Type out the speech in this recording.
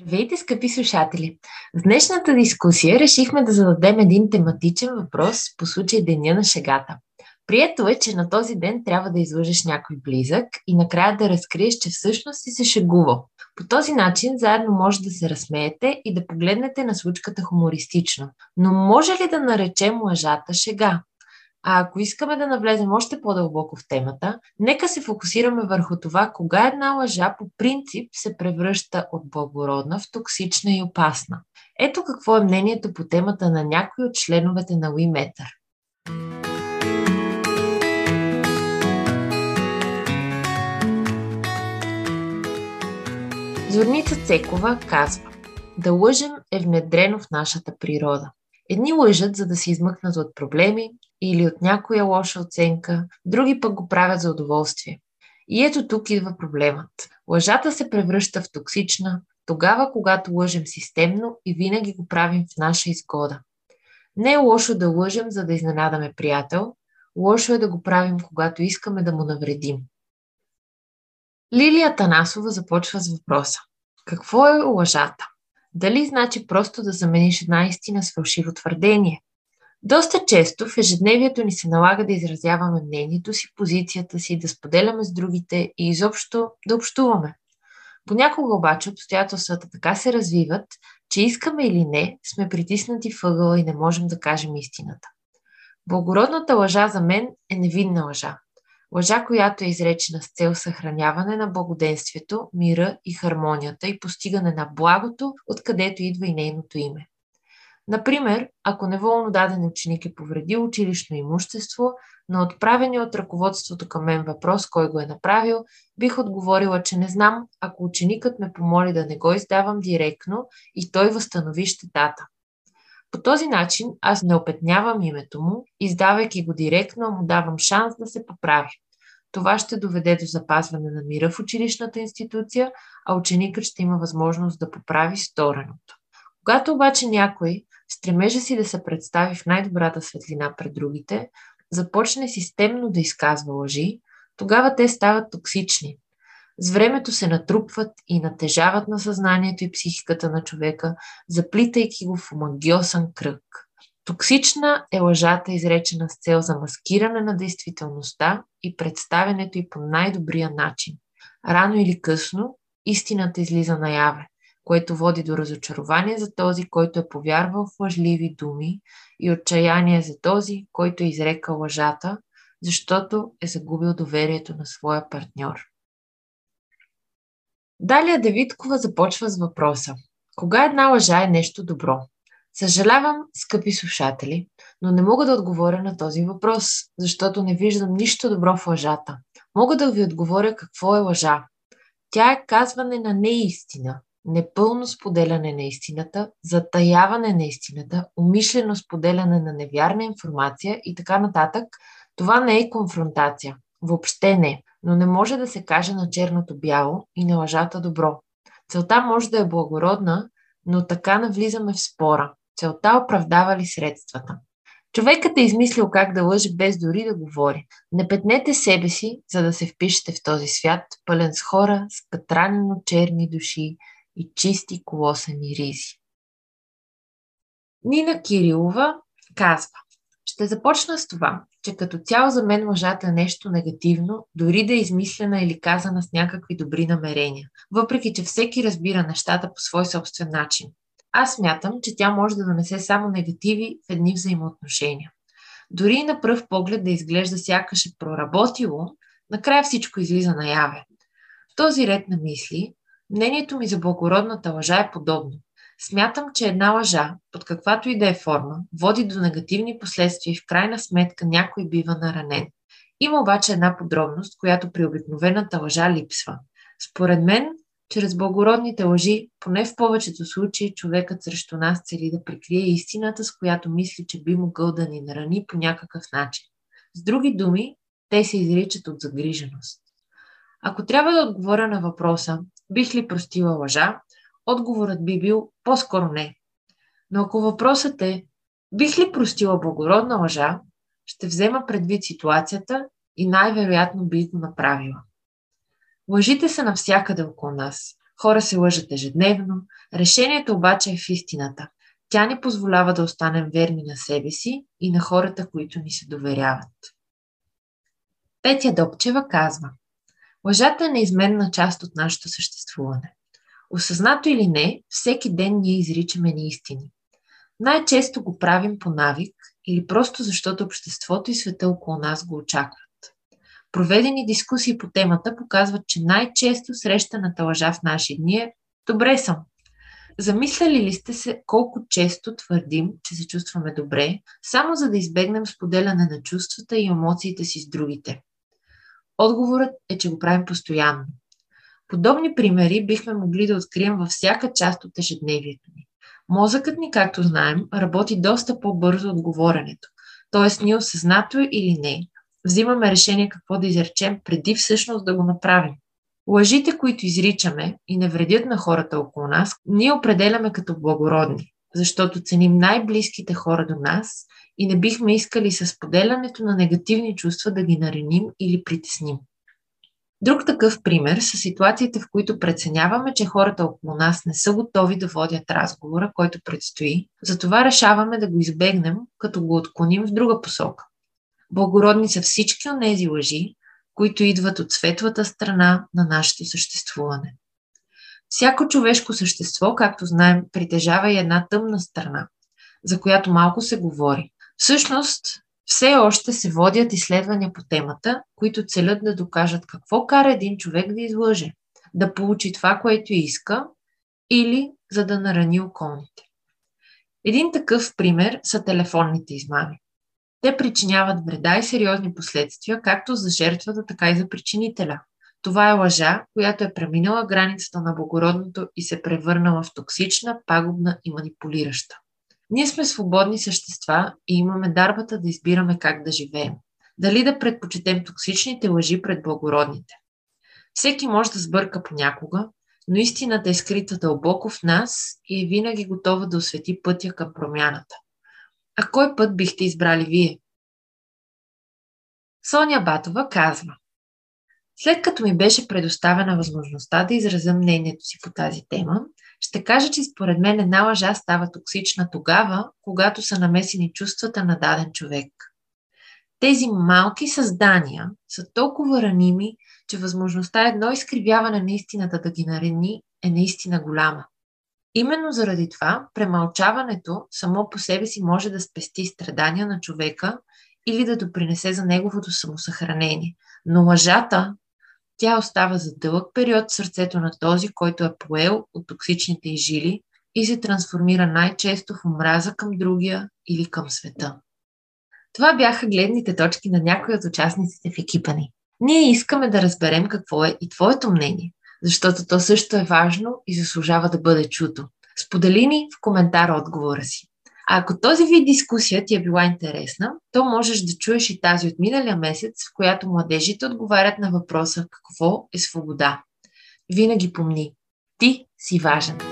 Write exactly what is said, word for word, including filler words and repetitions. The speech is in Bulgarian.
Здравейте, скъпи слушатели! В днешната дискусия решихме да зададем един тематичен въпрос по случай Деня на шегата. Прието е, че на този ден трябва да излъжеш някой близък и накрая да разкриеш, че всъщност си се шегувал. По този начин заедно може да се разсмеете и да погледнете на случката хумористично. Но може ли да наречем лъжата шега? А ако искаме да навлезем още по-дълбоко в темата, нека се фокусираме върху това, кога една лъжа по принцип се превръща от благородна в токсична и опасна. Ето какво е мнението по темата на някои от членовете на We Matter. Зорница Цекова казва: да лъжем е внедрено в нашата природа. Едни лъжат, за да се измъкнат от проблеми или от някоя лоша оценка, други пък го правят за удоволствие. И ето тук идва проблемът. Лъжата се превръща в токсична тогава, когато лъжем системно и винаги го правим в наша изгода. Не е лошо да лъжем, за да изненадаме приятел, лошо е да го правим, когато искаме да му навредим. Лилия Танасова започва с въпроса: какво е лъжата? Дали значи просто да замениш една истина с фалшиво твърдение? Доста често в ежедневието ни се налага да изразяваме мнението си, позицията си, да споделяме с другите и изобщо да общуваме. Понякога обаче обстоятелствата така се развиват, че искаме или не, сме притиснати в ъгъла и не можем да кажем истината. Благородната лъжа за мен е невинна лъжа. Лъжа, която е изречена с цел съхраняване на благоденствието, мира и хармонията и постигане на благото, откъдето идва и нейното име. Например, ако неволно даден ученик е повредил училищно имущество, на отправения от ръководството към мен въпрос кой го е направил, бих отговорила, че не знам, ако ученикът ме помоли да не го издавам директно и той възстанови щетата. По този начин аз не опетнявам името му, издавайки го директно, му давам шанс да се поправи. Това ще доведе до запазване на мира в училищната институция, а ученикът ще има възможност да поправи стореното. Когато обаче някой стремежа си да се представи в най-добрата светлина пред другите, започне системно да изказва лъжи, тогава те стават токсични. С времето се натрупват и натежават на съзнанието и психиката на човека, заплитайки го в омагьосан кръг. Токсична е лъжата, изречена с цел за маскиране на действителността и представянето й по най-добрия начин. Рано или късно истината излиза наяве, което води до разочарование за този, който е повярвал в лъжливи думи, и отчаяние за този, който е изрекал лъжата, защото е загубил доверието на своя партньор. Далия Давидкова започва с въпроса: кога една лъжа е нещо добро? Съжалявам, скъпи слушатели, но не мога да отговоря на този въпрос, защото не виждам нищо добро в лъжата. Мога да ви отговоря какво е лъжа. Тя е казване на неистина, непълно споделяне на истината, затаяване на истината, умишлено споделяне на невярна информация и така нататък. Това не е конфронтация. Въобще не. Но не може да се каже на черното бяло и на лъжата добро. Целта може да е благородна, но така навлизаме в спора. Целта оправдава ли средствата? Човекът е измислил как да лъже без дори да говори. Не петнете себе си, за да се впишете в този свят, пълен с хора, с катранено черни души и чисти колосени ризи. Нина Кирилова казва: ще започна с това, че като цяло за мен лъжата е нещо негативно, дори да е измислена или казана с някакви добри намерения, въпреки че всеки разбира нещата по свой собствен начин. Аз смятам, че тя може да донесе само негативи в едни взаимоотношения. Дори и на пръв поглед да изглежда сякаш е проработило, накрая всичко излиза наяве. В този ред на мисли, мнението ми за благородната лъжа е подобно. Смятам, че една лъжа, под каквато и да е форма, води до негативни последствия и в крайна сметка някой бива наранен. Има обаче една подробност, която при обикновената лъжа липсва. Според мен, чрез благородните лъжи, поне в повечето случаи, човекът срещу нас цели да прикрие истината, с която мисли, че би могъл да ни нарани по някакъв начин. С други думи, те се изричат от загриженост. Ако трябва да отговоря на въпроса, бих ли простила лъжа, отговорът би бил по-скоро не. Но ако въпросът е бих ли простила благородна лъжа, ще взема предвид ситуацията и най-вероятно би го направила. Лъжите са навсякъде около нас. Хора се лъжат ежедневно, решението обаче е в истината. Тя ни позволява да останем верни на себе си и на хората, които ни се доверяват. Петя Добчева казва: лъжата е неизменна част от нашето съществуване. Осъзнато или не, всеки ден ние изричаме неистини. Най-често го правим по навик или просто защото обществото и света около нас го очакват. Проведени дискусии по темата показват, че най-често срещаната лъжа в наши дни е «Добре съм». Замисляли ли сте се колко често твърдим, че се чувстваме добре, само за да избегнем споделяне на чувствата и емоциите си с другите? Отговорът е, че го правим постоянно. Подобни примери бихме могли да открием във всяка част от ежедневието ни. Мозъкът ни, както знаем, работи доста по-бързо от говоренето, т.е. ние осъзнато или не, взимаме решение какво да изречем преди всъщност да го направим. Лъжите, които изричаме и не вредят на хората около нас, ние определяме като благородни, защото ценим най-близките хора до нас и не бихме искали със споделянето на негативни чувства да ги нариним или притесним. Друг такъв пример са ситуациите, в които преценяваме, че хората около нас не са готови да водят разговора, който предстои, затова решаваме да го избегнем, като го отклоним в друга посока. Благородни са всички от тези лъжи, които идват от светлата страна на нашето съществуване. Всяко човешко същество, както знаем, притежава и една тъмна страна, за която малко се говори. Всъщност, все още се водят изследвания по темата, които целят да докажат какво кара един човек да излъже, да получи това, което иска, или за да нарани околните. Един такъв пример са телефонните измами. Те причиняват вреда и сериозни последствия, както за жертвата, така и за причинителя. Това е лъжа, която е преминала границата на благородното и се превърнала в токсична, пагубна и манипулираща. Ние сме свободни същества и имаме дарбата да избираме как да живеем. Дали да предпочетем токсичните лъжи пред благородните. Всеки може да сбърка понякога, но истината е скрита дълбоко в нас и е винаги готова да освети пътя към промяната. А кой път бихте избрали вие? Соня Батова казва: след като ми беше предоставена възможността да изразя мнението си по тази тема, ще кажа, че според мен една лъжа става токсична тогава, когато са намесени чувствата на даден човек. Тези малки създания са толкова раними, че възможността едно изкривяване на истината да ги нарени е наистина голяма. Именно заради това премълчаването само по себе си може да спести страдания на човека или да допринесе за неговото самосъхранение. Но лъжата, тя остава за дълъг период в сърцето на този, който е поел от токсичните изжили и се трансформира най-често в омраза към другия или към света. Това бяха гледните точки на някои от участниците в екипа ни. Ние искаме да разберем какво е и твоето мнение, защото то също е важно и заслужава да бъде чуто. Сподели ни в коментар отговора си. А ако този вид дискусия ти е била интересна, то можеш да чуеш и тази от миналия месец, в която младежите отговарят на въпроса «Какво е свобода?». Винаги помни – ти си важен!